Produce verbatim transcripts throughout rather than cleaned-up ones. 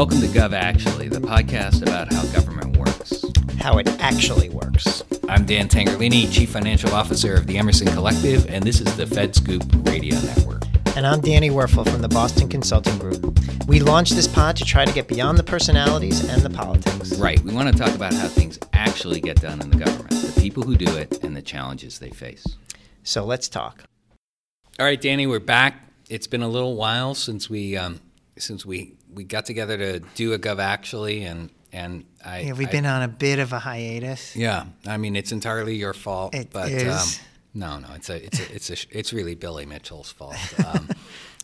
Welcome to GovActually, the podcast about how government works. How it actually works. I'm Dan Tangerlini, Chief Financial Officer of the Emerson Collective, and this is the FedScoop Radio Network. And I'm Danny Werfel from the Boston Consulting Group. We launched this pod to try to get beyond the personalities and the politics. Right. We want to talk about how things actually get done in the government, the people who do it, and the challenges they face. So let's talk. All right, Danny, we're back. It's been a little while since we... Um, since we, we got together to do a GovActually, and and I... Yeah, we've I, been on a bit of a hiatus. Yeah, I mean, it's entirely your fault. It but, is. Um, no, no, it's a, it's a, it's a, it's really Billy Mitchell's fault. Um,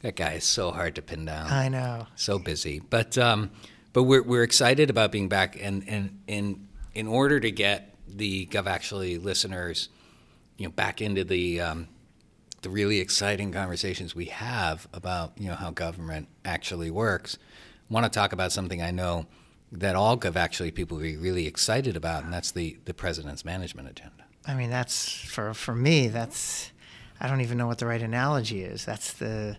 that guy is so hard to pin down. I know. So busy, but um, but we're we're excited about being back, and and in in order to get the GovActually listeners, you know, back into the. Um, The really exciting conversations we have about, you know, how government actually works. I want to talk about something I know that all GovActually people will be really excited about, and that's the, the President's Management Agenda. I mean, that's, for for me, that's, I don't even know what the right analogy is. That's the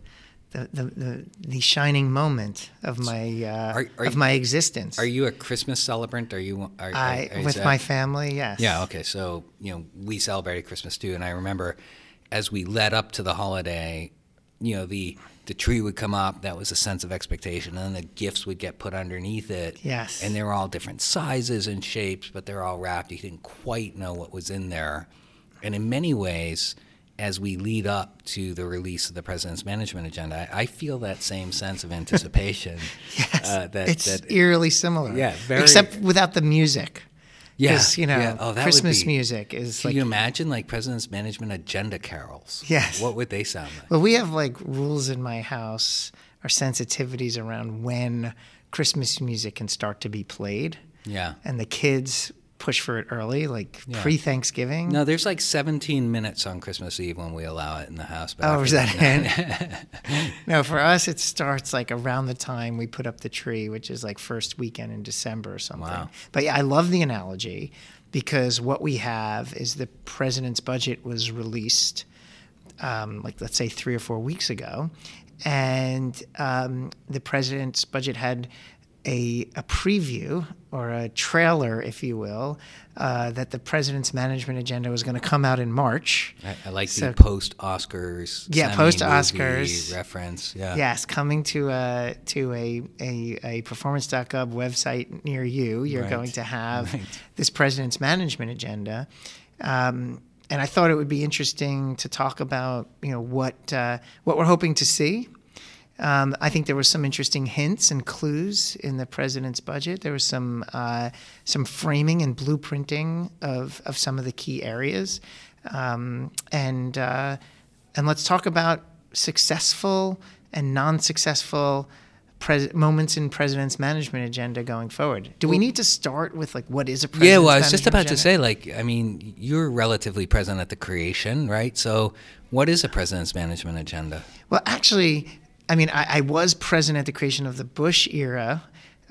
the the, the, the shining moment of my uh, are, are of you, my existence. Are you a Christmas celebrant? Are you? Are, I are, are, with that, my family, yes. Yeah. Okay. So, you know, we celebrated Christmas too, and I remember, as we led up to the holiday, you know, the the tree would come up. That was a sense of expectation. And then the gifts would get put underneath it. Yes. And they were all different sizes and shapes, but they're all wrapped. You didn't quite know what was in there. And in many ways, as we lead up to the release of the President's Management Agenda, I, I feel that same sense of anticipation. Yes. Uh, that, it's that, eerily similar. Yeah. Very, except without the music. Yeah, you know, yeah. Oh, that Christmas be, music is can like... Can you imagine, like, President's Management Agenda carols? Yes. What would they sound like? Well, we have, like, rules in my house, or sensitivities around when Christmas music can start to be played. Yeah. And the kids push for it early, like yeah. pre-Thanksgiving. No, there's, like, seventeen minutes on Christmas Eve when we allow it in the house. But oh, is that it? No, for us, it starts, like, around the time we put up the tree, which is, like, first weekend in December or something. Wow. But yeah, I love the analogy, because what we have is the president's budget was released, um, like, let's say three or four weeks ago, and um, the president's budget had A, a preview, or a trailer, if you will, uh, that the President's Management Agenda was going to come out in March. I, I like so, the post-Oscars. Yeah, post-Oscars reference. Yeah. Yes, coming to a to a a, a performance dot gov website near you. You're right. going to have right. this President's Management Agenda, um, and I thought it would be interesting to talk about, you know, what uh, what we're hoping to see. Um, I think there were some interesting hints and clues in the president's budget. There was some uh, some framing and blueprinting of, of some of the key areas, um, and uh, and let's talk about successful and non-successful pres- moments in president's management agenda going forward. Do we need to start with, like, what is a president's yeah? Well, I was just about agenda? to say, like, I mean, you're relatively present at the creation, right? So, what is a president's management agenda? Well, actually. I mean, I, I was present at the creation of the Bush era,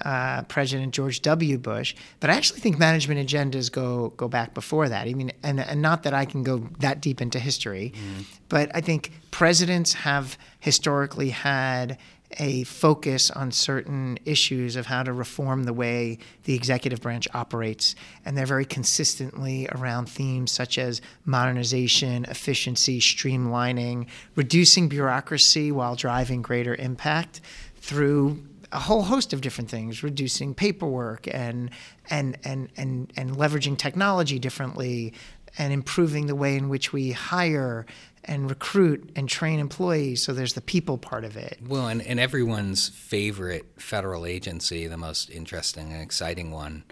uh, President George W. Bush, but I actually think management agendas go go back before that. I mean, and, and not that I can go that deep into history, mm. but I think presidents have historically had a focus on certain issues of how to reform the way the executive branch operates, and they're very consistently around themes such as modernization, efficiency, streamlining, reducing bureaucracy while driving greater impact through a whole host of different things, reducing paperwork and and and and, and leveraging technology differently, and improving the way in which we hire and recruit and train employees. So there's the people part of it. Well, and, and everyone's favorite federal agency, the most interesting and exciting one,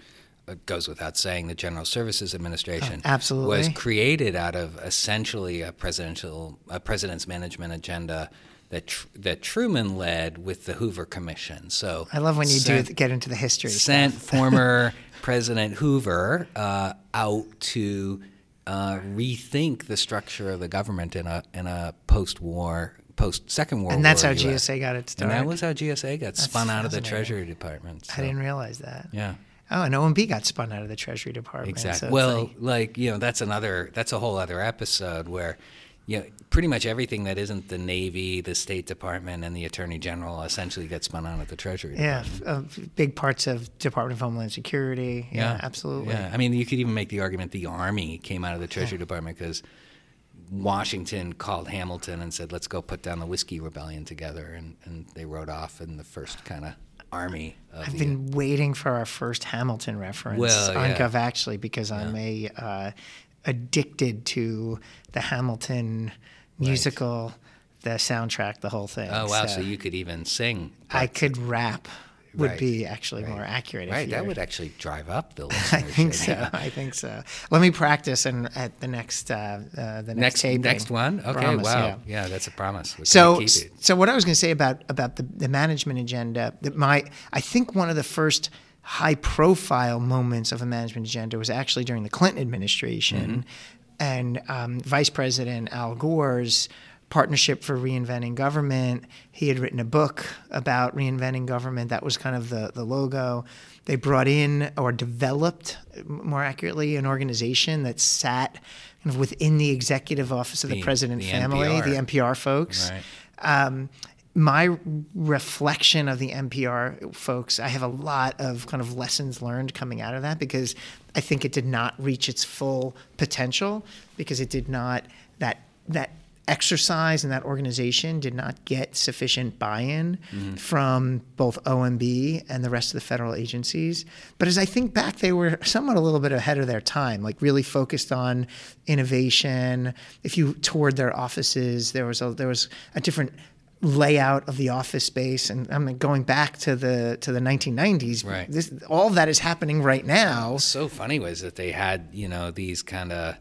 it goes without saying, the General Services Administration oh, absolutely. was created out of essentially a presidential, a president's management agenda that tr- that Truman led with the Hoover Commission. So I love when you sent, do get into the history. Sent former President Hoover uh, out to Uh, rethink the structure of the government in a in a post-war, post-Second World War. And that's how G S A got its start. And that was how G S A got spun out of the Treasury Department. So. I didn't realize that. Yeah. Oh, and O M B got spun out of the Treasury Department. Exactly. So well, like, you know, that's another, that's a whole other episode where, you know, pretty much everything that isn't the Navy, the State Department, and the Attorney General essentially gets spun out at the Treasury Department. Yeah, f- uh, big parts of Department of Homeland Security. Yeah, yeah, absolutely. Yeah, I mean, you could even make the argument the Army came out of the Treasury yeah. Department because Washington called Hamilton and said, let's go put down the Whiskey Rebellion together, and, and they rode off in the first kind of Army. Of I've the, been waiting for our first Hamilton reference well, on yeah. GovActually because yeah. I'm a... Uh, addicted to the Hamilton musical, right. the soundtrack, the whole thing. Oh, wow, so, so you could even sing. I could rap would right. be actually right. more accurate. Right, if that would actually drive up the listenership. I think so, I think so. Let me practice and at the next uh, uh, the next tape. Next, next one? Okay, promise, wow. Yeah. yeah, that's a promise. We're so, keep it. so what I was going to say about, about the, the management agenda, that my I think one of the first high-profile moments of a management agenda was actually during the Clinton administration, mm-hmm. and um, Vice President Al Gore's Partnership for Reinventing Government. He had written a book about reinventing government. That was kind of the, the logo. They brought in or developed, more accurately, an organization that sat kind of within the executive office of the, the president the family, N P R. The N P R folks. Right. Um, My reflection of the N P R folks, I have a lot of kind of lessons learned coming out of that because I think it did not reach its full potential because it did not, that that exercise and that organization did not get sufficient buy-in mm-hmm. from both O M B and the rest of the federal agencies. But as I think back, they were somewhat a little bit ahead of their time, like really focused on innovation. If you toured their offices, there was a, there was a different layout of the office space, and I'm going back to the to the nineteen nineties. Right. This, all that is happening right now. What's so funny was that they had, you know, these kind of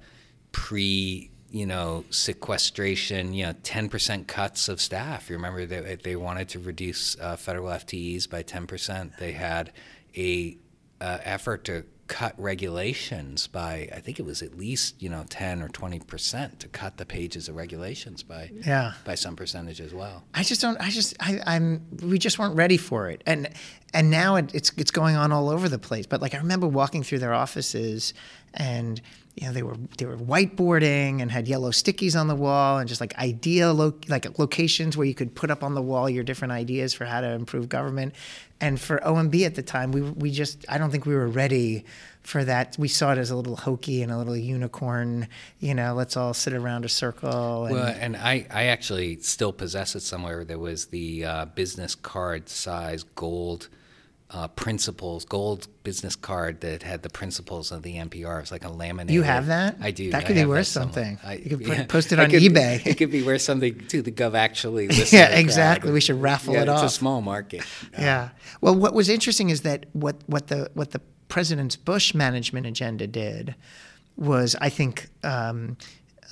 pre, you know, sequestration, you know, ten percent cuts of staff. You remember they they wanted to reduce uh, federal F T Es by ten percent. They had a uh, effort to cut regulations by, I think it was at least, you know, ten or twenty percent, to cut the pages of regulations by yeah. by some percentage as well. I just don't, I just, I, I'm, we just weren't ready for it. And and now it, it's it's going on all over the place. But like I remember walking through their offices and, you know, they were they were whiteboarding and had yellow stickies on the wall and just like idea, lo- like locations where you could put up on the wall your different ideas for how to improve government. And for O M B at the time, we we just, I don't think we were ready for that. We saw it as a little hokey and a little unicorn, you know, let's all sit around a circle. And well, and I, I actually still possess it somewhere. There was the uh, business card size gold uh, principles, gold business card that had the principles of the N P R. It's like a laminated. You have that? I do. That could I be worth something. I, you could put, yeah, post it on it could, eBay. It could be worth something to the GovActually listener. Yeah, exactly. We should raffle yeah, it it's off. It's a small market. Uh, yeah. Well, what was interesting is that what, what the what the President Bush management agenda did was, I think, um,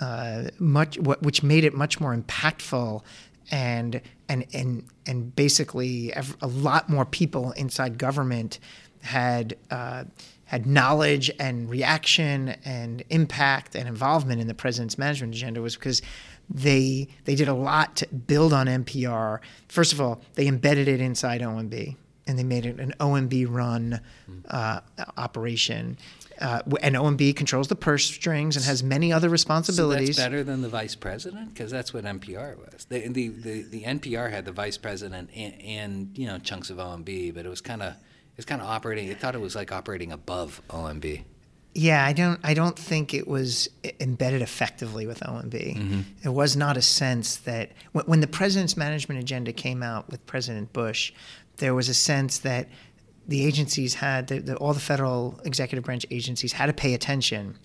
uh, much what, which made it much more impactful. And and and and basically, a lot more people inside government had uh, had knowledge and reaction and impact and involvement in the president's management agenda was because they they did a lot to build on N P R. First of all, they embedded it inside O M B and they made it an O M B-run uh, operation. Uh, and O M B controls the purse strings and has many other responsibilities. So that's better than the vice president? Because that's what N P R was. The, the, the, the N P R had the vice president and, and, you know, chunks of O M B, but it was kind of it's kind of operating. I thought it was like operating above O M B. Yeah, I don't I don't think it was embedded effectively with O M B. Mm-hmm. There was not a sense that when, when the president's management agenda came out with President Bush, there was a sense that the agencies had, the, the, all the federal executive branch agencies had to pay attention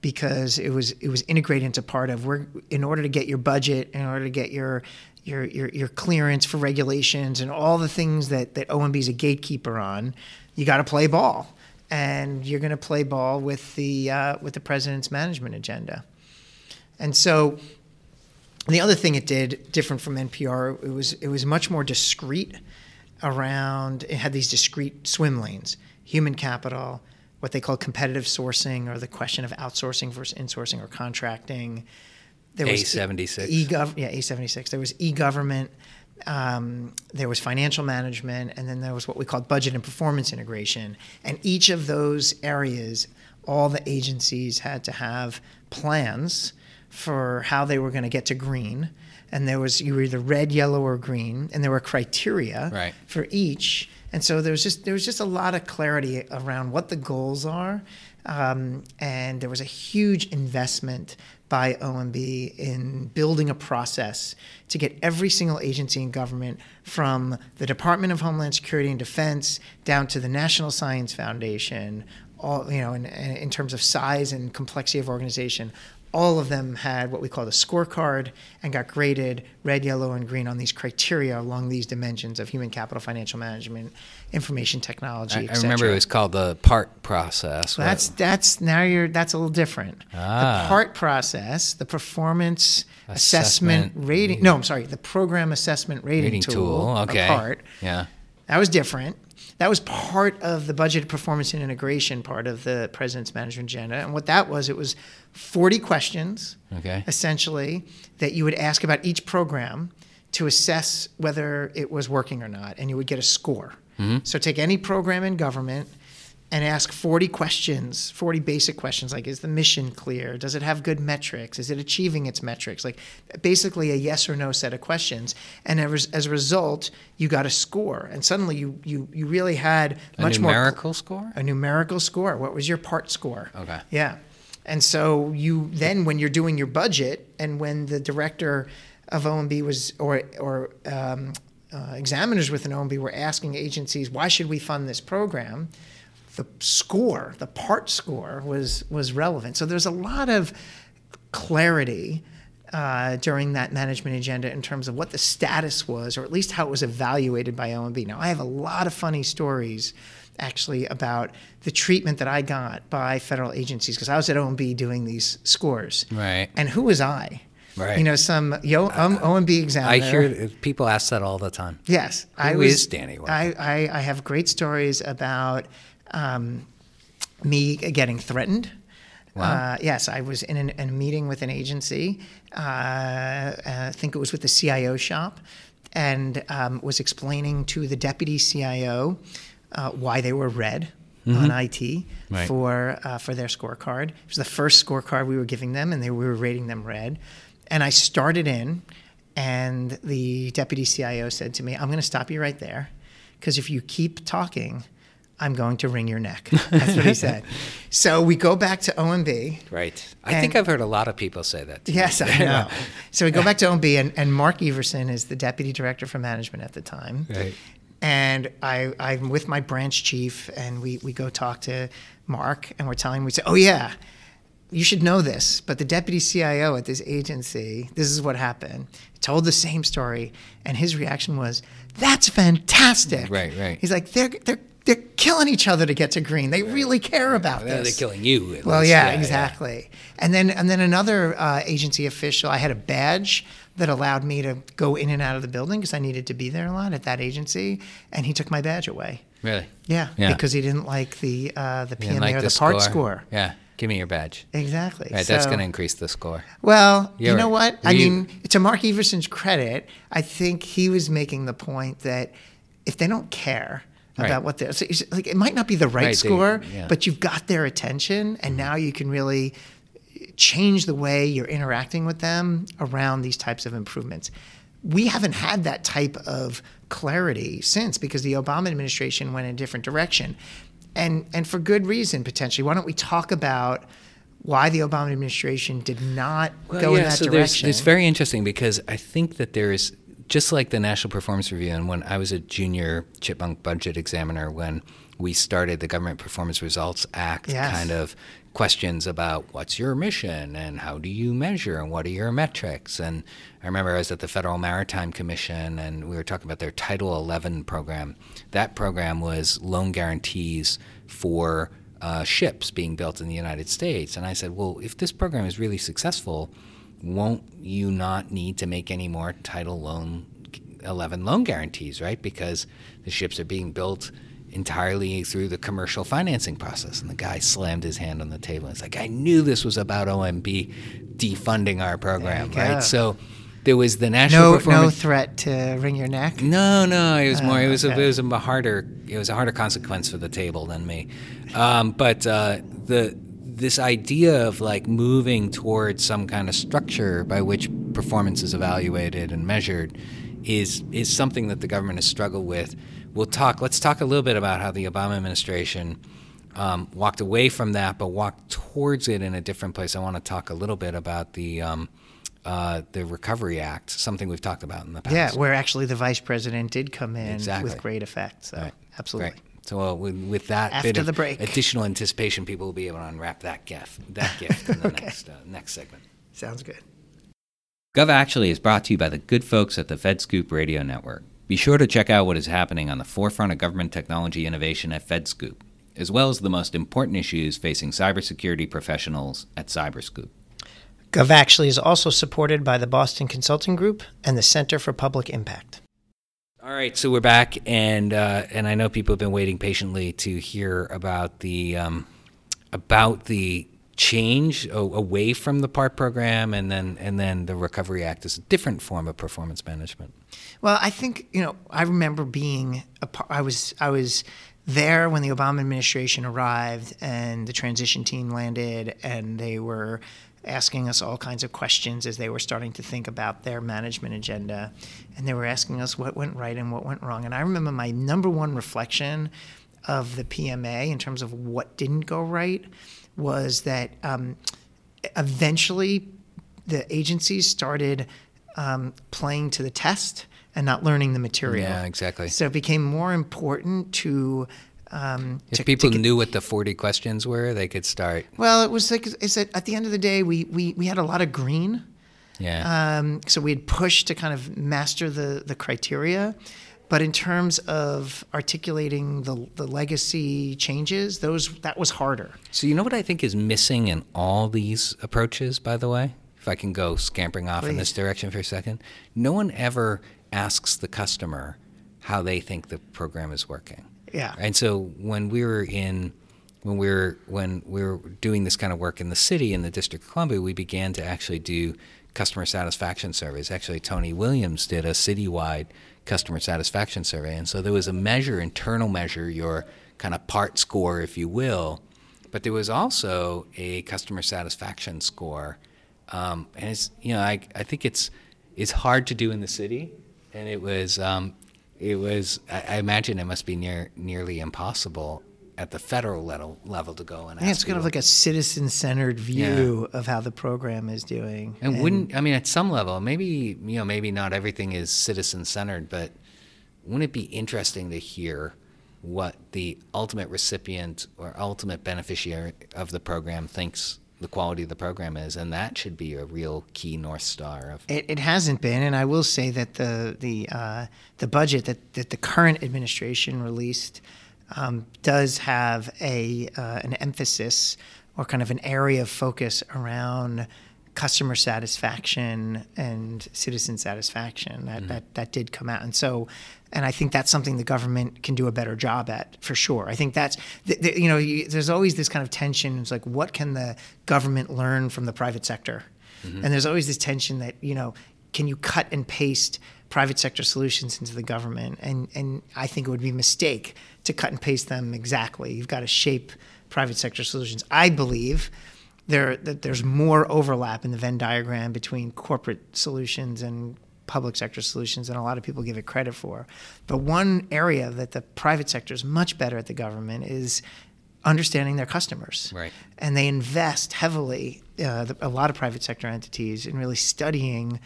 because it was it was integrated into part of, we're, in order to get your budget, in order to get your your your, your clearance for regulations and all the things that, that O M B is a gatekeeper on, you got to play ball. And you're going to play ball with the uh, with the president's management agenda. And so the other thing it did, different from N P R, it was it was much more discreet. Around, it had these discrete swim lanes, human capital, what they call competitive sourcing, or the question of outsourcing versus insourcing or contracting. There was A seventy-six. E- e-gov- yeah, A seventy-six. There was e-government. Um, there was financial management. And then there was what we called budget and performance integration. And each of those areas, all the agencies had to have plans for how they were going to get to green. And there was, you were either red, yellow, or green, and there were criteria right. for each. And so there was just there was just a lot of clarity around what the goals are, um, and there was a huge investment by O M B in building a process to get every single agency in government, from the Department of Homeland Security and Defense down to the National Science Foundation, all you know, in, in terms of size and complexity of organization. All of them had what we call the scorecard and got graded red, yellow, and green on these criteria along these dimensions of human capital, financial management, information technology, et cetera. I remember it was called the PART process. Well, that's that's now you're that's a little different. Ah. The PART process, the performance assessment, assessment rating. No, I'm sorry, the program assessment rating, rating tool. tool. Okay. Or PART. Yeah. That was different. That was part of the budget performance and integration part of the President's Management Agenda. And what that was, it was forty questions, okay. essentially, that you would ask about each program to assess whether it was working or not, and you would get a score. Mm-hmm. So take any program in government and ask forty questions, forty basic questions, like, is the mission clear? Does it have good metrics? Is it achieving its metrics? Like, basically a yes or no set of questions. And as a result, you got a score. And suddenly you you, you really had much more... A numerical more, score? A numerical score. What was your PART score? Okay. Yeah. And so you then, when you're doing your budget, and when the director of O M B was... or or um, uh, examiners within O M B were asking agencies, why should we fund this program? The score, the PART score, was was relevant. So there's a lot of clarity uh, during that management agenda in terms of what the status was, or at least how it was evaluated by O M B. Now, I have a lot of funny stories, actually, about the treatment that I got by federal agencies, because I was at O M B doing these scores. Right. And who was I? Right. You know, some yo, um, O M B examiner. I hear people ask that all the time. Yes. Who I was, is Danny? I, I, I have great stories about... Um, me getting threatened. Wow. Uh, yes, I was in, an, in a meeting with an agency. Uh, I think it was with the C I O shop, and um, was explaining to the deputy C I O uh, why they were red mm-hmm. on I T right. for uh, for their scorecard. It was the first scorecard we were giving them, and they, we were rating them red. And I started in, and the deputy C I O said to me, "I'm going to stop you right there, because if you keep talking, I'm going to wring your neck." That's what he said. So we go back to O M B. Right. I think I've heard a lot of people say that. Yes, me. I know. So we go back to O M B, and, and Mark Everson is the deputy director for management at the time. Right. And I, I'm with my branch chief, and we, we go talk to Mark, and we're telling him, we say, oh, yeah, you should know this, but the deputy C I O at this agency, this is what happened, told the same story, and his reaction was, that's fantastic. Right, right. He's like, they're they're They're killing each other to get to green. They really care about well, this. They're killing you. Well, yeah, yeah, exactly. Yeah. And then and then another uh, agency official, I had a badge that allowed me to go in and out of the building because I needed to be there a lot at that agency, and he took my badge away. Really? Yeah, yeah. Because he didn't like the uh, the P M A like or the, the part score. score. Yeah. Give me your badge. Exactly. Right, so, that's going to increase the score. Well, You're, you know what? I you, mean, to Mark Everson's credit, I think he was making the point that if they don't care about right. what they're, so like, it might not be the right, right score, they, yeah. but you've got their attention, and now you can really change the way you're interacting with them around these types of improvements. We haven't had that type of clarity since, because the Obama administration went in a different direction, and and for good reason, potentially. Why don't we talk about why the Obama administration did not well, go yeah, in that so direction? It's very interesting, because I think that there is, just like the National Performance Review, and when I was a junior chipmunk budget examiner, when we started the Government Performance Results Act, yes. kind of questions about what's your mission and how do you measure and what are your metrics. And I remember I was at the Federal Maritime Commission, and we were talking about their Title eleven program. That program was loan guarantees for uh, ships being built in the United States. And I said, well, if this program is really successful, won't you not need to make any more Title eleven loan guarantees, right? Because the ships are being built entirely through the commercial financing process. And the guy slammed his hand on the table. It's like, I knew this was about O M B defunding our program, right? Go. So there was the national no, performance. No threat to wring your neck? No, no. It was more. It was, okay. a, it was a harder. It was a harder consequence for the table than me. Um, but uh, the. this idea of like moving towards some kind of structure by which performance is evaluated and measured is is something that the government has struggled with. We'll talk, let's talk a little bit about how the Obama administration um, walked away from that, but walked towards it in a different place. I want to talk a little bit about the um, uh, the Recovery Act, something we've talked about in the past. Yeah, where actually the vice president did come in exactly. with great effect. So, right. Absolutely. Right. So uh, with, with that After bit of the break. Additional anticipation, people will be able to unwrap that gift, that gift in the okay. next, uh, next segment. Sounds good. GovActually is brought to you by the good folks at the FedScoop Radio Network. Be sure to check out what is happening on the forefront of government technology innovation at FedScoop, as well as the most important issues facing cybersecurity professionals at CyberScoop. GovActually is also supported by the Boston Consulting Group and the Center for Public Impact. All right, so we're back, and uh, and I know people have been waiting patiently to hear about the um, about the change o- away from the PART program, and then and then the Recovery Act is a different form of performance management. Well, I think you know I remember being a par- I was I was there when the Obama administration arrived and the transition team landed, and they were asking us all kinds of questions as they were starting to think about their management agenda. And they were asking us what went right and what went wrong. And I remember my number one reflection of the P M A in terms of what didn't go right was that um, eventually the agencies started um, playing to the test and not learning the material. Yeah, exactly. So it became more important to Um, if to, people to get, knew what the forty questions were, they could start. Well, it was like it's that at the end of the day, we we, we had a lot of green. Yeah. Um, so we had pushed to kind of master the, the criteria. But in terms of articulating the, the legacy changes, those that was harder. So you know what I think is missing in all these approaches, by the way? If I can go scampering off Please. in this direction for a second. No one ever asks the customer how they think the program is working. Yeah. And so when we were in, when we were when we were doing this kind of work in the city in the District of Columbia, we began to actually do customer satisfaction surveys. Actually, Tony Williams did a citywide customer satisfaction survey, and so there was a measure, internal measure, your kind of PART score, if you will, but there was also a customer satisfaction score, um, and it's you know I I think it's it's hard to do in the city, and it was. Um, It was, I imagine it must be near nearly impossible at the federal level, level to go and ask. Yeah, it's kind people. of like a citizen-centered view yeah. of how the program is doing. And, and wouldn't, I mean, at some level, maybe, you know, maybe not everything is citizen-centered, but wouldn't it be interesting to hear what the ultimate recipient or ultimate beneficiary of the program thinks the quality of the program is, and that should be a real key North Star. Of it, it hasn't been, and I will say that the the uh, the budget that, that the current administration released um, does have a uh, an emphasis or kind of an area of focus around customer satisfaction and citizen satisfaction. That, mm-hmm. that that did come out, and so, and I think that's something the government can do a better job at for sure. I think that's the, the, you know you, there's always this kind of tension. It's like, what can the government learn from the private sector? Mm-hmm. And there's always this tension that you know can you cut and paste private sector solutions into the government? And and I think it would be a mistake to cut and paste them exactly. You've got to shape private sector solutions. I believe. There, that there's more overlap in the Venn diagram between corporate solutions and public sector solutions than a lot of people give it credit for. But one area that the private sector is much better at the government is understanding their customers. Right. And they invest heavily, uh, the, a lot of private sector entities, in really studying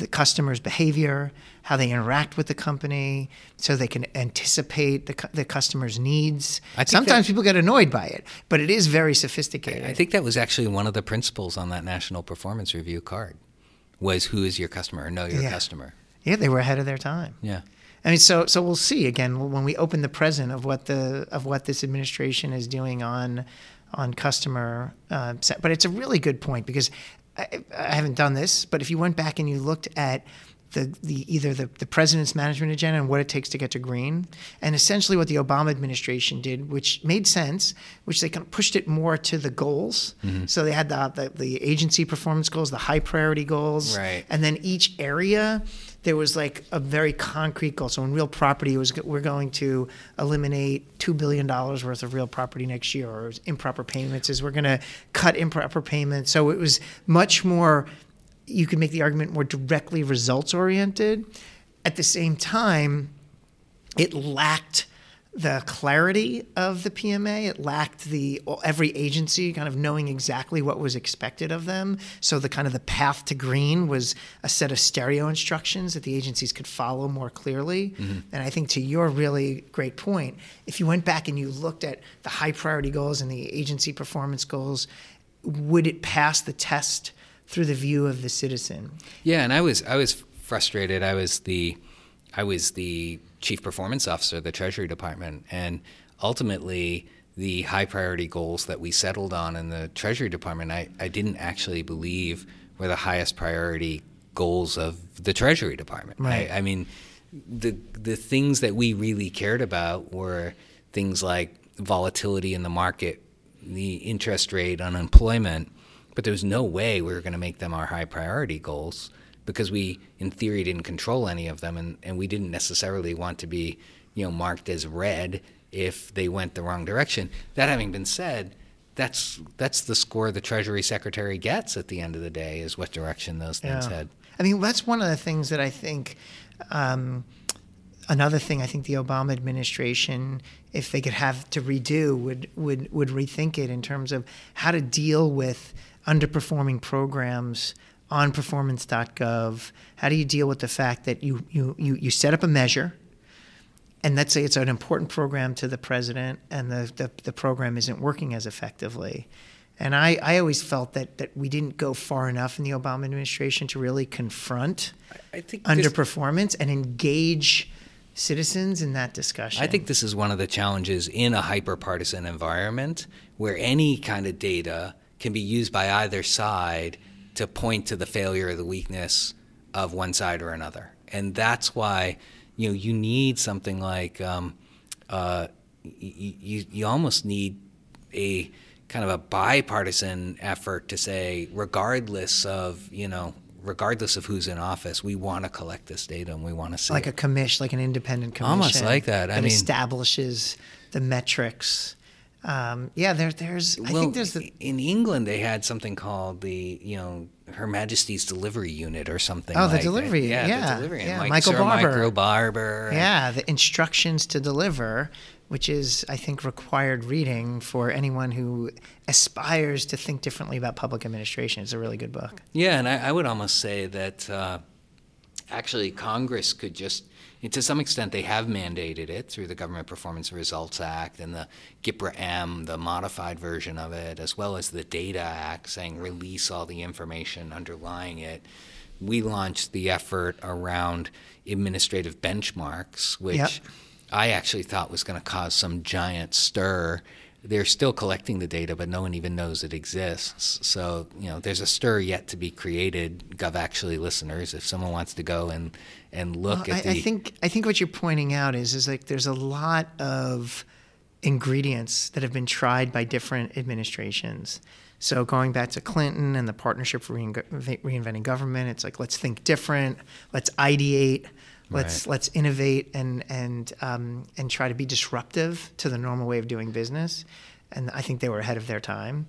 the customer's behavior, how they interact with the company, so they can anticipate the, cu- the customer's needs. Sometimes that, people get annoyed by it, but it is very sophisticated. I, I think that was actually one of the principles on that National Performance Review card was who is your customer or know your yeah. customer. Yeah, they were ahead of their time. Yeah. I mean, so so we'll see again when we open the present of what the of what this administration is doing on on customer. Uh, but it's a really good point because I, I haven't done this, but if you went back and you looked at the, the either the, the President's Management Agenda and what it takes to get to green, and essentially what the Obama administration did, which made sense, which they kind of pushed it more to the goals. Mm-hmm. So they had the, the the agency performance goals, the high priority goals, right. And then each area there was like a very concrete goal. So in real property, it was we're going to eliminate two billion dollars worth of real property next year, or improper payments is we're going to cut improper payments. So it was much more, you could make the argument more directly results oriented. At the same time, it lacked the clarity of the P M A. It lacked the every agency kind of knowing exactly what was expected of them. So the kind of the path to green was a set of stereo instructions that the agencies could follow more clearly. Mm-hmm. And I think to your really great point, if you went back and you looked at the high priority goals and the agency performance goals, would it pass the test through the view of the citizen? Yeah, and I was I was frustrated. I was the I was the Chief Performance Officer of the Treasury Department, and ultimately the high priority goals that we settled on in the Treasury Department, I, I didn't actually believe were the highest priority goals of the Treasury Department. Right. I, I mean, the the things that we really cared about were things like volatility in the market, the interest rate, unemployment, but there was no way we were going to make them our high priority goals, because we, in theory, didn't control any of them, and, and we didn't necessarily want to be, you know, marked as red if they went the wrong direction. That having been said, that's that's the score the Treasury Secretary gets at the end of the day, is what direction those things yeah. head. I mean, that's one of the things that I think, um, another thing I think the Obama administration, if they could have to redo, would would would rethink it in terms of how to deal with underperforming programs on performance dot gov. How do you deal with the fact that you, you you you set up a measure, and let's say it's an important program to the president, and the, the, the program isn't working as effectively? And I, I always felt that that we didn't go far enough in the Obama administration to really confront I think underperformance and engage citizens in that discussion. I think this is one of the challenges in a hyper-partisan environment where any kind of data can be used by either side to point to the failure or the weakness of one side or another. And that's why, you know, you need something like, um, uh, you, you, you almost need a kind of a bipartisan effort to say, regardless of, you know, regardless of who's in office, we want to collect this data and we want to see Like it. a commission, like an independent commission. Almost like that. I that mean, establishes the metrics. Um, yeah, there, there's. I well, think there's the, in England they had something called the, you know, Her Majesty's Delivery Unit or something. Oh, the like delivery, that. Yeah, yeah, the delivery, yeah. Mike, Michael Sir Barber, Michael Barber, and, yeah, the instructions to deliver, which is, I think, required reading for anyone who aspires to think differently about public administration. It's a really good book. Yeah, and I, I would almost say that uh, actually Congress could just. And to some extent, they have mandated it through the Government Performance Results Act and the GIPRA-M, the modified version of it, as well as the Data Act, saying release all the information underlying it. We launched the effort around administrative benchmarks, which yep. I actually thought was going to cause some giant stir. They're still collecting the data, but no one even knows it exists. So, you know, there's a stir yet to be created. GovActually listeners, if someone wants to go and and look well, at I, the... I think I think what you're pointing out is is like there's a lot of ingredients that have been tried by different administrations. So going back to Clinton and the Partnership for Rein- Reinventing Government, it's like, let's think different, let's ideate, Let's right. let's innovate and and um, and try to be disruptive to the normal way of doing business, and I think they were ahead of their time.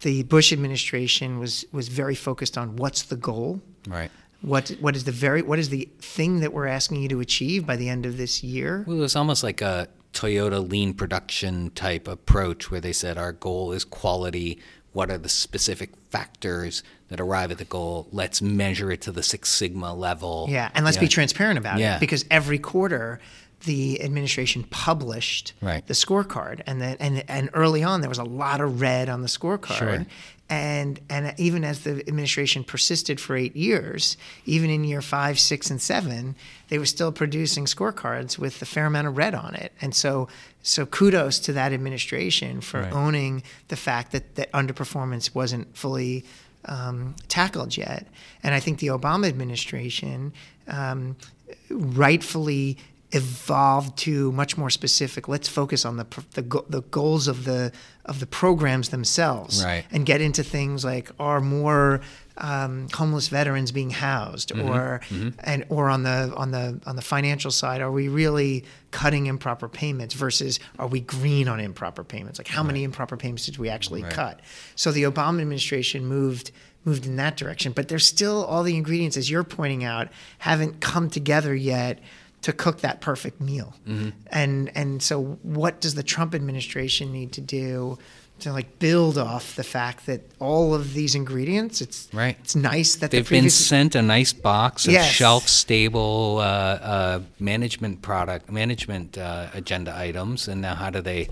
The Bush administration was was very focused on what's the goal, right? What what is the very what is the thing that we're asking you to achieve by the end of this year? Well, it was almost like a Toyota lean production type approach where they said our goal is quality. What are the specific factors that arrive at the goal? Let's measure it to the Six Sigma level. Yeah, and let's yeah. be transparent about yeah. it, because every quarter the administration published right. the scorecard, and then and and early on there was a lot of red on the scorecard. Sure. And and even as the administration persisted for eight years, even in year five, six, and seven, they were still producing scorecards with a fair amount of red on it. And so so kudos to that administration for right. owning the fact that, that underperformance wasn't fully um, tackled yet. And I think the Obama administration um, rightfully evolved to much more specific. Let's focus on the the, the goals of the of the programs themselves, right. and get into things like are more um, homeless veterans being housed, mm-hmm. or mm-hmm. and or on the on the on the financial side, are we really cutting improper payments versus are we green on improper payments? Like how right. many improper payments did we actually right. cut? So the Obama administration moved. moved in that direction, but there's still all the ingredients, as you're pointing out, haven't come together yet to cook that perfect meal. Mm-hmm. And and so what does the Trump administration need to do to like build off the fact that all of these ingredients, it's right. it's nice that they've the previous, been sent a nice box of yes. shelf-stable uh, uh, management product, management uh, agenda items, and now how do they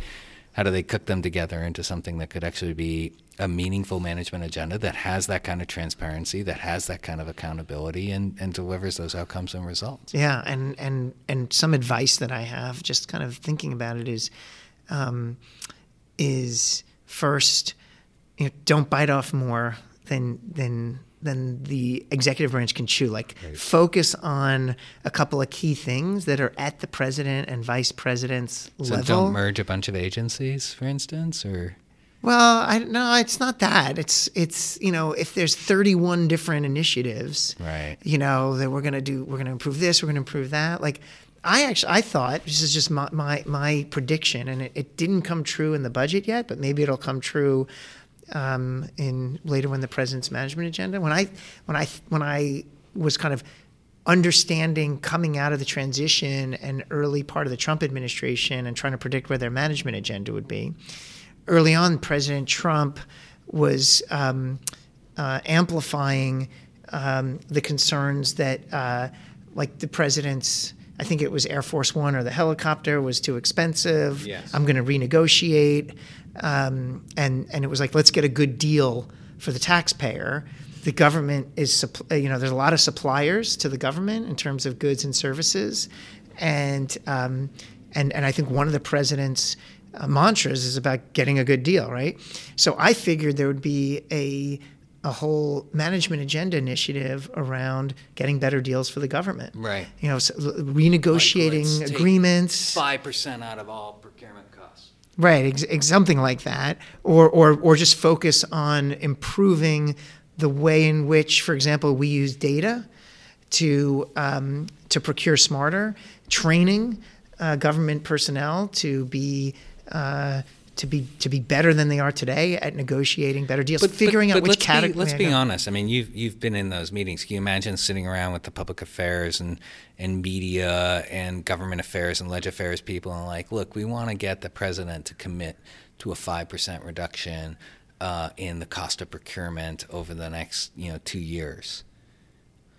how do they cook them together into something that could actually be a meaningful management agenda that has that kind of transparency, that has that kind of accountability, and, and delivers those outcomes and results. Yeah, and and and some advice that I have, just kind of thinking about it, is um, is first, you know, don't bite off more than than than the executive branch can chew. Like right. focus on a couple of key things that are at the president and vice president's so level. So don't merge a bunch of agencies, for instance, or. Well, I no, it's not that. It's it's you know, if there's thirty-one different initiatives, right? You know that we're gonna do, we're gonna improve this, we're gonna improve that. Like, I actually I thought this is just my my, my prediction, and it, it didn't come true in the budget yet, but maybe it'll come true um, in later when the President's Management Agenda. When I when I when I was kind of understanding coming out of the transition and early part of the Trump administration and trying to predict where their management agenda would be. Early on, President Trump was um, uh, amplifying um, the concerns that, uh, like the president's, I think it was Air Force One or the helicopter was too expensive. Yes. I'm going to renegotiate, um, and and it was like, let's get a good deal for the taxpayer. The government is, you know, there's a lot of suppliers to the government in terms of goods and services, and um, and and I think one of the president's Uh, mantras is about getting a good deal, right? So I figured there would be a a whole management agenda initiative around getting better deals for the government, right? You know, so renegotiating like, agreements, five percent out of all procurement costs, right? Ex- ex- something like that, or or or just focus on improving the way in which, for example, we use data to um, to procure smarter, training uh, government personnel to be Uh, to be to be better than they are today at negotiating better deals, but, figuring but, but out which category. Let's be honest. I mean, you've you've been in those meetings. Can you imagine sitting around with the public affairs and and media and government affairs and ledge affairs people and like, look, we want to get the president to commit to a five percent reduction uh, in the cost of procurement over the next you know two years.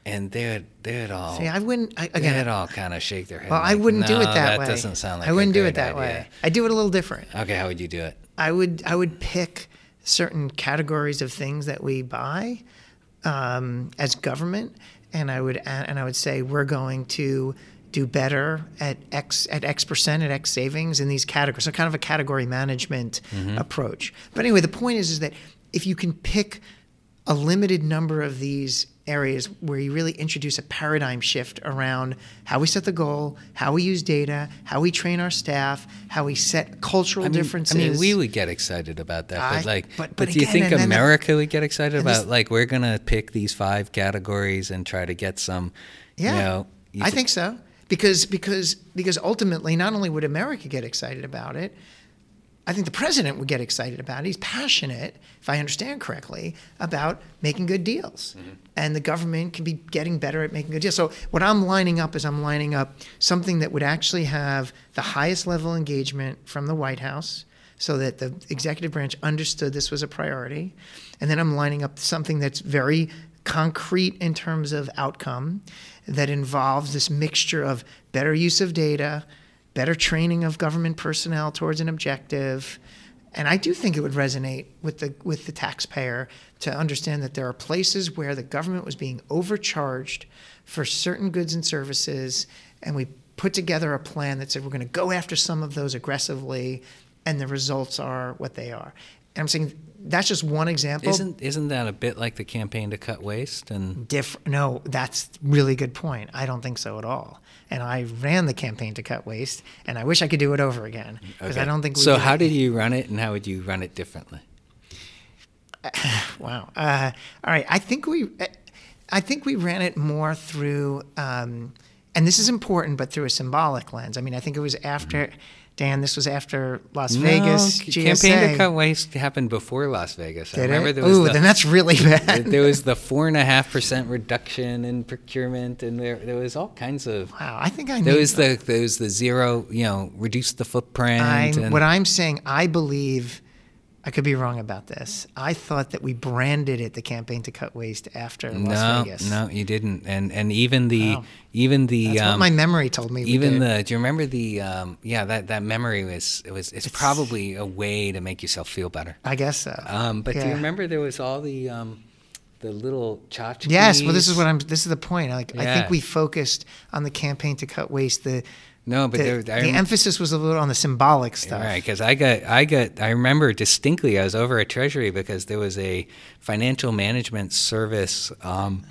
And they'd they'd all See, I wouldn't I, again. They'd all kind of shake their head. Well, like, I wouldn't no, do it that, that way. That doesn't sound like I wouldn't a do it that idea. Way. I do it a little different. Okay, how would you do it? I would I would pick certain categories of things that we buy um, as government, and I would and I would say we're going to do better at X at X percent at X savings in these categories. So kind of a category management mm-hmm. approach. But anyway, the point is is that if you can pick a limited number of these areas where you really introduce a paradigm shift around how we set the goal, how we use data, how we train our staff, how we set cultural I mean, differences. I mean, we would get excited about that, I, but like, but, but, but again, do you think America the, would get excited about this, like we're gonna pick these five categories and try to get some? Yeah, you know, I think so because because because ultimately, not only would America get excited about it. I think the president would get excited about it. He's passionate, if I understand correctly, about making good deals. Mm-hmm. And the government can be getting better at making good deals. So what I'm lining up is I'm lining up something that would actually have the highest level engagement from the White House so that the executive branch understood this was a priority. And then I'm lining up something that's very concrete in terms of outcome that involves this mixture of better use of data, better training of government personnel towards an objective. And I do think it would resonate with the with the taxpayer to understand that there are places where the government was being overcharged for certain goods and services, and we put together a plan that said we're going to go after some of those aggressively, and the results are what they are. And I'm saying that's just one example. Isn't isn't that a bit like the campaign to cut waste? And Diff- No, that's a really good point. I don't think so at all. And I ran the campaign to cut waste, and I wish I could do it over again. Because okay. I don't think we So did how anything. Did you run it, and how would you run it differently? Wow. Uh, all right. I think we I think we ran it more through, um, and this is important, but through a symbolic lens. I mean, I think it was after... Mm-hmm. Dan, this was after Las Vegas, no, G S A. Campaign to Cut Waste happened before Las Vegas. Did I remember it? There was Ooh, the, then that's really bad. There was the four point five percent reduction in procurement, and there there was all kinds of... Wow, I think I knew there was that. The There was the zero, you know, reduce the footprint. I, and, what I'm saying, I believe, I could be wrong about this, I thought that we branded it the Campaign to Cut Waste after no, Las Vegas. No, no, you didn't. And and even the... Wow. Even the That's um, what my memory told me. Even the do you remember the um, yeah that, that memory was it was it's, it's probably a way to make yourself feel better. I guess so. Um, but yeah. Do you remember there was all the um, the little tchotchkes? Yes. Well, this is what I'm. This is the point. Like yeah. I think we focused on the campaign to cut waste. The no, but the, there, the rem- emphasis was a little on the symbolic stuff. Right, because I got I got I remember distinctly I was over at Treasury because there was a financial management service. Um,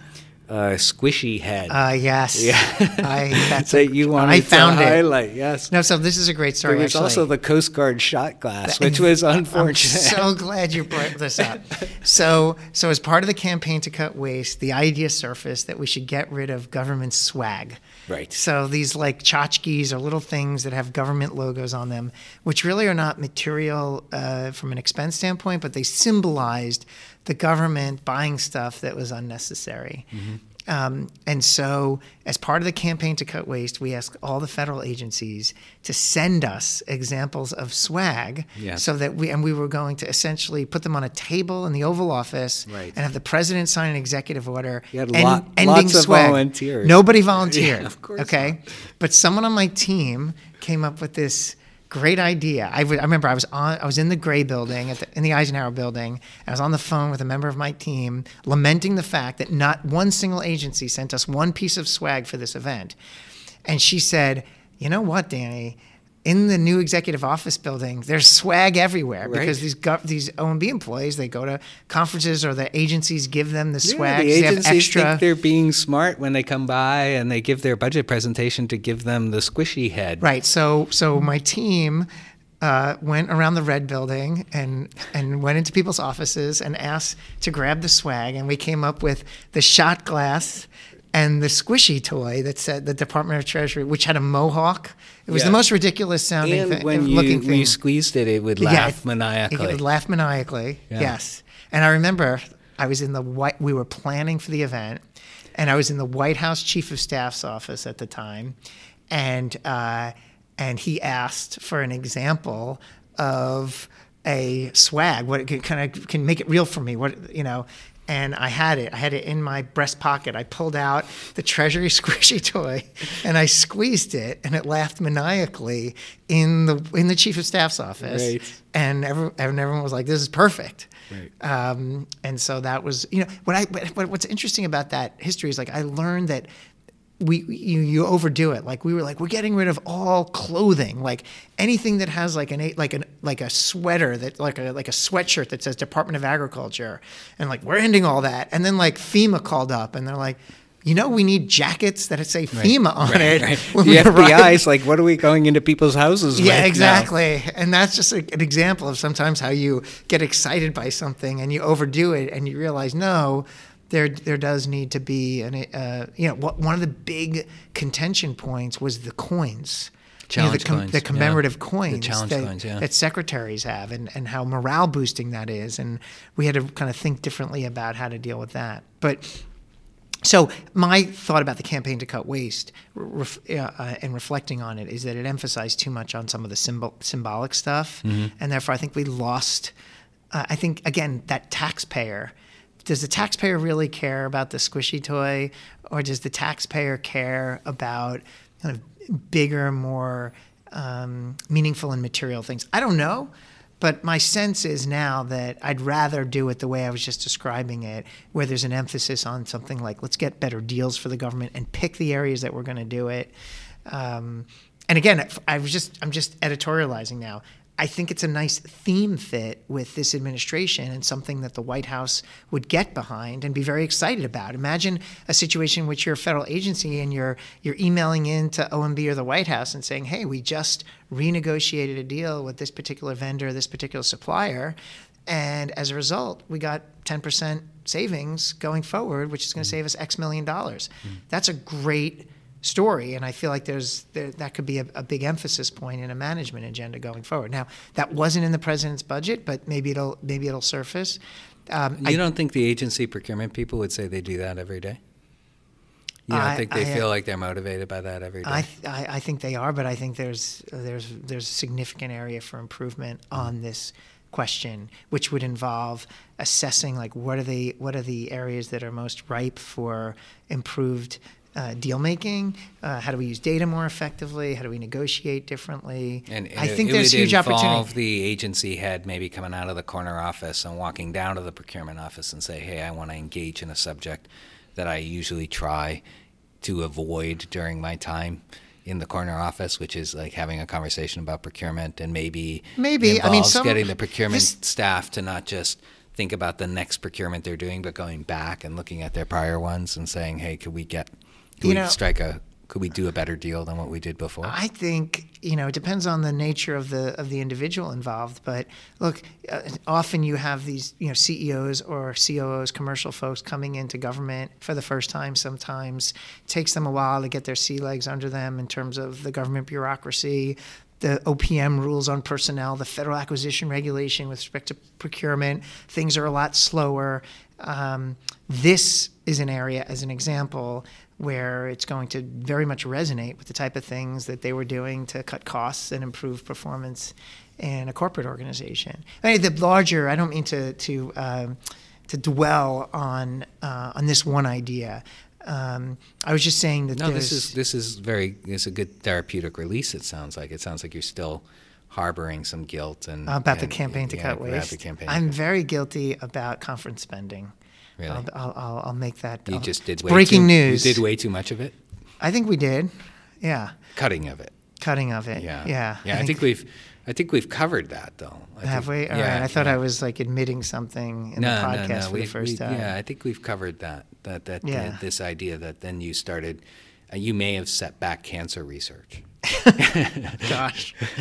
Uh, squishy head. Uh, yes. Yeah. I, that's so a, you wanted I found to it. Highlight, yes. No, so this is a great story. There's also the Coast Guard shot glass, that, which was unfortunate. I'm so glad you brought this up. So, so as part of the campaign to cut waste, the idea surfaced that we should get rid of government swag. Right. So these like tchotchkes are little things that have government logos on them, which really are not material uh, from an expense standpoint, but they symbolized the government buying stuff that was unnecessary. Mm-hmm. Um, and so as part of the campaign to cut waste, we asked all the federal agencies to send us examples of swag yeah. so that we, and we were going to essentially put them on a table in the Oval Office right. and have the president sign an executive order you had and lot, ending lots of swag. Volunteers. Nobody volunteered. Yeah, of course. Okay. Not. But someone on my team came up with this great idea. I, w- I remember I was on. I was in the Gray Building, at the, in the Eisenhower Building. I was on the phone with a member of my team, lamenting the fact that not one single agency sent us one piece of swag for this event. And she said, "You know what, Danny? In the new executive office building, there's swag everywhere right. because these gov- these O M B employees, they go to conferences or the agencies give them the yeah, swag. The agencies they have extra. Think they're being smart when they come by and they give their budget presentation to give them the squishy head. Right. So so my team uh, went around the red building and and went into people's offices and asked to grab the swag, and we came up with the shot glass and the squishy toy that said the Department of Treasury, which had a mohawk. It was yeah. the most ridiculous sounding and thi- when you, looking thing. When you squeezed it, it would laugh yeah, it, maniacally. It would laugh maniacally, yeah. yes. And I remember I was in the White, we were planning for the event, and I was in the White House Chief of Staff's office at the time, and uh, and he asked for an example of a swag. What can, can I can make it real for me? What you know. And I had it. I had it in my breast pocket. I pulled out the Treasury squishy toy, and I squeezed it, and it laughed maniacally in the in the Chief of Staff's office. Right. And, every, and everyone was like, "This is perfect." Right. Um, and so that was, you know, what I what, what's interesting about that history is like I learned that. We you, you overdo it. Like we were like we're getting rid of all clothing, like anything that has like an like an like a sweater that like a like a sweatshirt that says Department of Agriculture, and like we're ending all that. And then like FEMA called up and they're like, you know, we need jackets that say FEMA right, on right, it. Right. The F B I is like, what are we going into people's houses with? Yeah, right exactly. Now? And that's just a, an example of sometimes how you get excited by something and you overdo it and you realize no. There, there does need to be an, uh, you know, what, one of the big contention points was the coins, challenge you know, the, com- coins, the commemorative yeah. coins, the challenge that, coins yeah. that secretaries have, and, and how morale boosting that is, and we had to kind of think differently about how to deal with that. But so my thought about the campaign to cut waste ref- uh, uh, and reflecting on it is that it emphasized too much on some of the symbol symbolic stuff, mm-hmm. and therefore I think we lost. Uh, I think again that taxpayer. Does the taxpayer really care about the squishy toy, or does the taxpayer care about kind of bigger, more um, meaningful and material things? I don't know, but my sense is now that I'd rather do it the way I was just describing it, where there's an emphasis on something like let's get better deals for the government and pick the areas that we're going to do it. Um, and again, I was just I'm just editorializing now. I think it's a nice theme fit with this administration and something that the White House would get behind and be very excited about. Imagine a situation in which you're a federal agency and you're you're emailing in to O M B or the White House and saying, hey, we just renegotiated a deal with this particular vendor, this particular supplier, and as a result, we got ten percent savings going forward, which is going to mm-hmm. save us X million dollars. Mm-hmm. That's a great story, and I feel like there's there, that could be a, a big emphasis point in a management agenda going forward. Now, that wasn't in the president's budget, but maybe it'll maybe it'll surface. Um, you I, don't think the agency procurement people would say they do that every day? You don't I, think they I, feel like they're motivated by that every day? I, I I think they are, but I think there's there's there's a significant area for improvement mm-hmm. on this question, which would involve assessing like what are the what are the areas that are most ripe for improved uh, deal making. Uh, how do we use data more effectively? How do we negotiate differently? And it, I think it there's would huge involve opportunity. The agency head maybe coming out of the corner office and walking down to the procurement office and say, "Hey, I want to engage in a subject that I usually try to avoid during my time in the corner office, which is like having a conversation about procurement," and maybe maybe involves I mean some, getting the procurement this, staff to not just think about the next procurement they're doing, but going back and looking at their prior ones and saying, "Hey, could we get could we know, strike a could we do a better deal than what we did before?" I think you know it depends on the nature of the of the individual involved, but look, uh, often you have these you know C E Os or C O Os, commercial folks coming into government for the first time. Sometimes it takes them a while to get their sea legs under them in terms of the government bureaucracy, the O P M rules on personnel, the federal acquisition regulation with respect to procurement. Things are a lot slower. Um, this is an area, as an example, where it's going to very much resonate with the type of things that they were doing to cut costs and improve performance in a corporate organization. I mean, the larger, I don't mean to to um, to dwell on uh, on this one idea. Um, I was just saying that. No, this is this is very. It's a good therapeutic release. It sounds like. It sounds like you're still harboring some guilt and about and, the campaign to yeah, cut waste. About the campaign I'm very guilty about conference spending. Really? I'll, I'll, I'll make that. You I'll, just did way breaking too, news. You did way too much of it? I think we did. Yeah. Cutting of it. Cutting of it. Yeah. Yeah. Yeah. I, I think, think we've, I think we've covered that though. I have think, we? All yeah, right. I thought yeah. I was like admitting something in no, the podcast no, no. for we, the first we, time. Yeah. I think we've covered that. That that yeah. th- this idea that then you started, uh, you may have set back cancer research. Gosh. oh,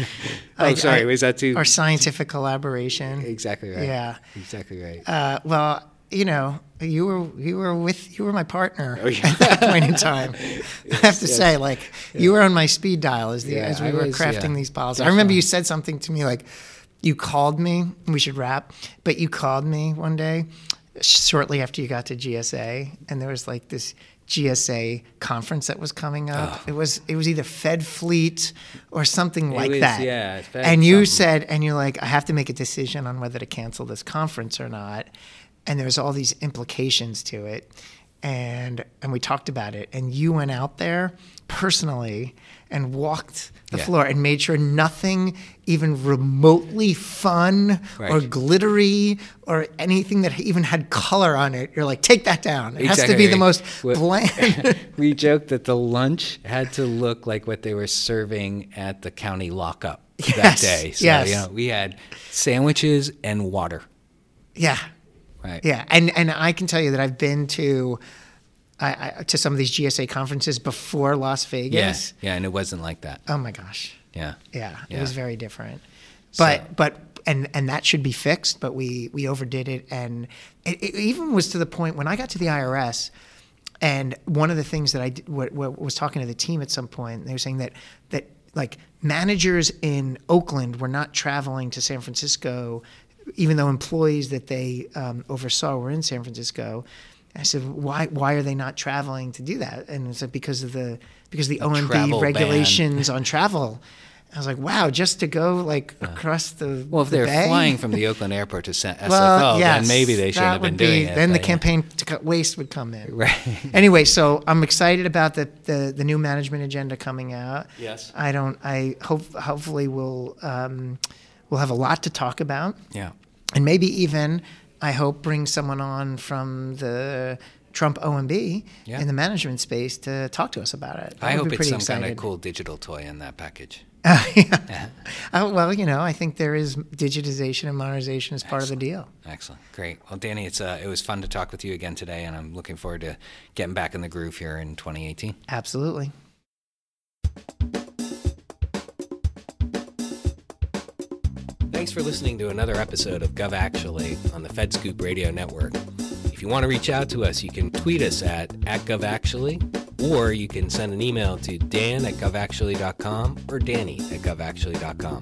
I, sorry. I, was that too? Our scientific collaboration. Exactly right. Yeah. Exactly right. Uh, well. You know, you were you were with you were my partner oh, yeah. at that point in time. yes, I have to yes. say, like yeah. you were on my speed dial as the yeah, as we I were was, crafting yeah. these policies. Definitely. I remember you said something to me like, "You called me. We should wrap." But you called me one day, shortly after you got to G S A, and there was like this G S A conference that was coming up. Oh. It was it was either Fed Fleet or something it like was, that. Yeah, Fed and you something. said, and you're like, "I have to make a decision on whether to cancel this conference or not." And there's all these implications to it, and and we talked about it. And you went out there personally and walked the yeah. floor and made sure nothing even remotely fun right. or glittery or anything that even had color on it. You're like, take that down. It exactly. has to be the most what, bland. We joked that the lunch had to look like what they were serving at the county lockup yes. that day. So, yes. you know, we had sandwiches and water. Yeah. Right. Yeah, and, and I can tell you that I've been to I, I, to some of these G S A conferences before Las Vegas. Yeah, yeah, and it wasn't like that. Oh my gosh. Yeah. Yeah, yeah. It was very different. But so. but and, and that should be fixed, but we, we overdid it, and it, it even was to the point when I got to the I R S, and one of the things that I did, what, what was talking to the team at some point, they were saying that that like managers in Oakland were not traveling to San Francisco, even though employees that they um, oversaw were in San Francisco. I said, why why are they not traveling to do that? And I said, because of the because of the, the O M B regulations on travel. I was like, wow, just to go like across the Well, if the they're bay? flying from the Oakland airport to S F O, well, yes, then maybe they shouldn't have been be, doing it. Then the but, campaign yeah. to cut waste would come in. Right. Anyway, so I'm excited about the, the, the new management agenda coming out. Yes. I don't. I hope. Hopefully, we'll. Um, We'll have a lot to talk about. Yeah. And maybe even, I hope, bring someone on from the Trump O M B yeah. in the management space to talk to us about it. That I hope it's some excited. kind of cool digital toy in that package. Uh, yeah. uh, well, you know, I think there is digitization and modernization as part Excellent. Of the deal. Excellent. Great. Well, Danny, it's uh, it was fun to talk with you again today, and I'm looking forward to getting back in the groove here in twenty eighteen. Absolutely. Thanks for listening to another episode of GovActually on the FedScoop Radio Network. If you want to reach out to us, you can tweet us at, at GovActually. Or you can send an email to dan at govactually dot com or danny at govactually dot com.